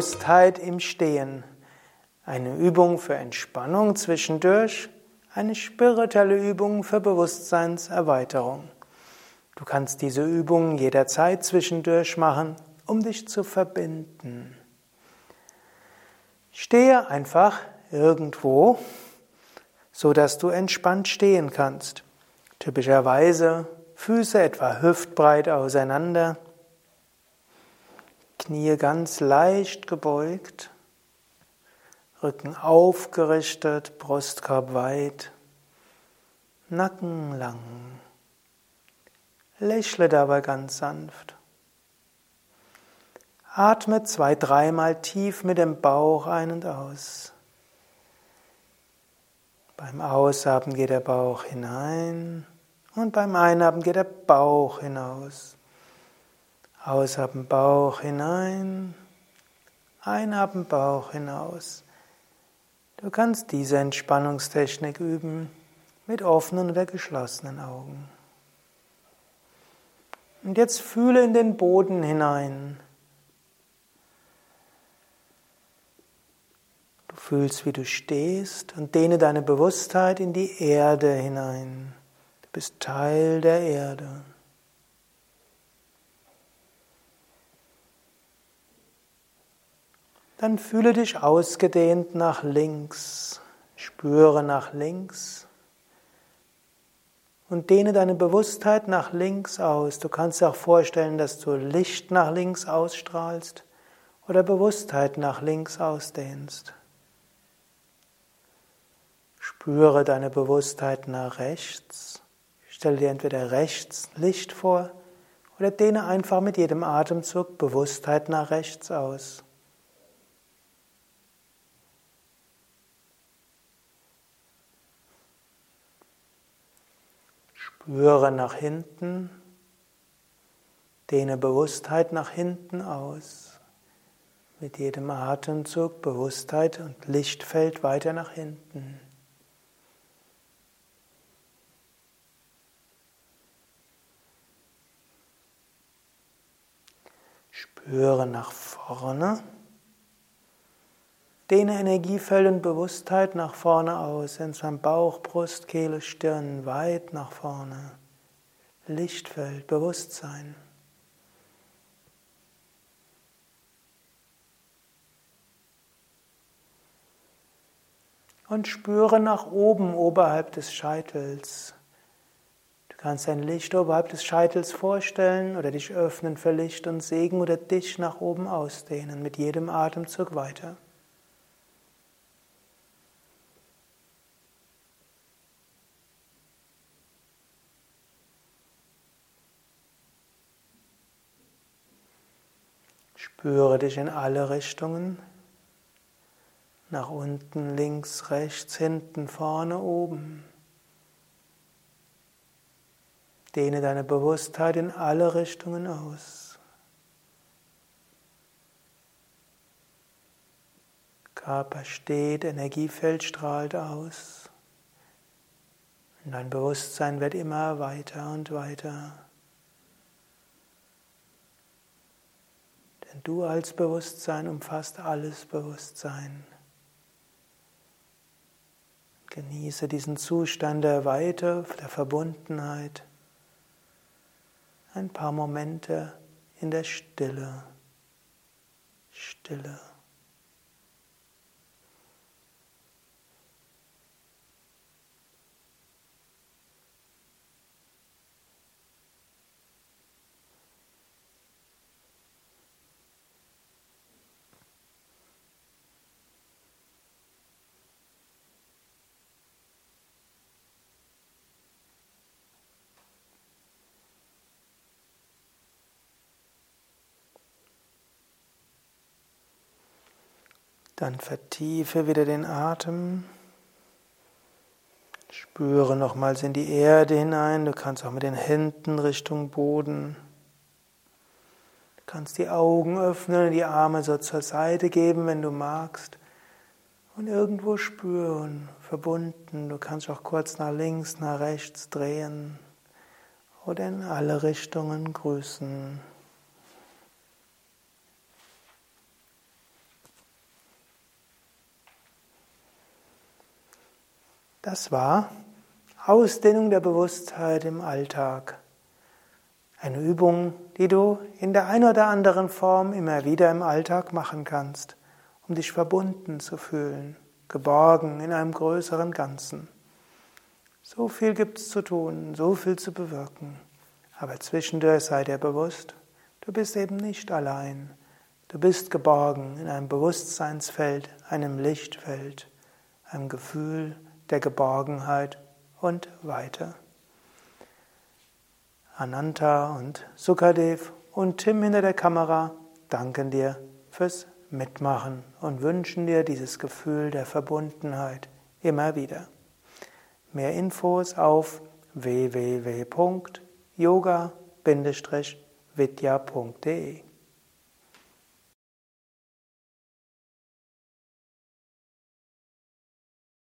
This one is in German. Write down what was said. Bewusstheit im Stehen. Eine Übung für Entspannung zwischendurch, eine spirituelle Übung für Bewusstseinserweiterung. Du kannst diese Übungen jederzeit zwischendurch machen, um dich zu verbinden. Stehe einfach irgendwo, sodass du entspannt stehen kannst. Typischerweise Füße etwa hüftbreit auseinander, Knie ganz leicht gebeugt, Rücken aufgerichtet, Brustkorb weit, Nacken lang. Lächle dabei ganz sanft. Atme 2-3 Mal tief mit dem Bauch ein und aus. Beim Ausatmen geht der Bauch hinein und beim Einatmen geht der Bauch hinaus. Ausatmen Bauch hinein, Einatmen Bauch hinaus. Du kannst diese Entspannungstechnik üben mit offenen oder geschlossenen Augen. Und jetzt fühle in den Boden hinein. Du fühlst, wie du stehst und dehne deine Bewusstheit in die Erde hinein. Du bist Teil der Erde. Dann fühle dich ausgedehnt nach links, spüre nach links und dehne deine Bewusstheit nach links aus. Du kannst dir auch vorstellen, dass du Licht nach links ausstrahlst oder Bewusstheit nach links ausdehnst. Spüre deine Bewusstheit nach rechts. Stell dir entweder rechts Licht vor oder dehne einfach mit jedem Atemzug Bewusstheit nach rechts aus. Spüre nach hinten, dehne Bewusstheit nach hinten aus. Mit jedem Atemzug Bewusstheit und Licht fällt weiter nach hinten. Spüre nach vorne, dehne Energiefeld und Bewusstheit nach vorne aus, entlang Bauch, Brust, Kehle, Stirn, weit nach vorne. Lichtfeld, Bewusstsein. Und spüre nach oben, oberhalb des Scheitels. Du kannst ein Licht oberhalb des Scheitels vorstellen oder dich öffnen für Licht und Segen oder dich nach oben ausdehnen, mit jedem Atemzug weiter. Spüre dich in alle Richtungen, nach unten, links, rechts, hinten, vorne, oben. Dehne deine Bewusstheit in alle Richtungen aus. Körper steht, Energiefeld strahlt aus. Und dein Bewusstsein wird immer weiter und weiter. Denn du als Bewusstsein umfasst alles Bewusstsein. Genieße diesen Zustand der Weite, der Verbundenheit. Ein paar Momente in der Stille. Stille. Dann vertiefe wieder den Atem. Spüre nochmals in die Erde hinein. Du kannst auch mit den Händen Richtung Boden. Du kannst die Augen öffnen und die Arme so zur Seite geben, wenn du magst. Und irgendwo spüren, verbunden. Du kannst auch kurz nach links, nach rechts drehen oder in alle Richtungen grüßen. Das war Ausdehnung der Bewusstheit im Alltag. Eine Übung, die du in der ein oder anderen Form immer wieder im Alltag machen kannst, um dich verbunden zu fühlen, geborgen in einem größeren Ganzen. So viel gibt's zu tun, so viel zu bewirken. Aber zwischendurch sei dir bewusst, du bist eben nicht allein. Du bist geborgen in einem Bewusstseinsfeld, einem Lichtfeld, einem Gefühl der Geborgenheit und Weite. Ananta und Sukadev und Tim hinter der Kamera danken dir fürs Mitmachen und wünschen dir dieses Gefühl der Verbundenheit immer wieder. Mehr Infos auf www.yoga-vidya.de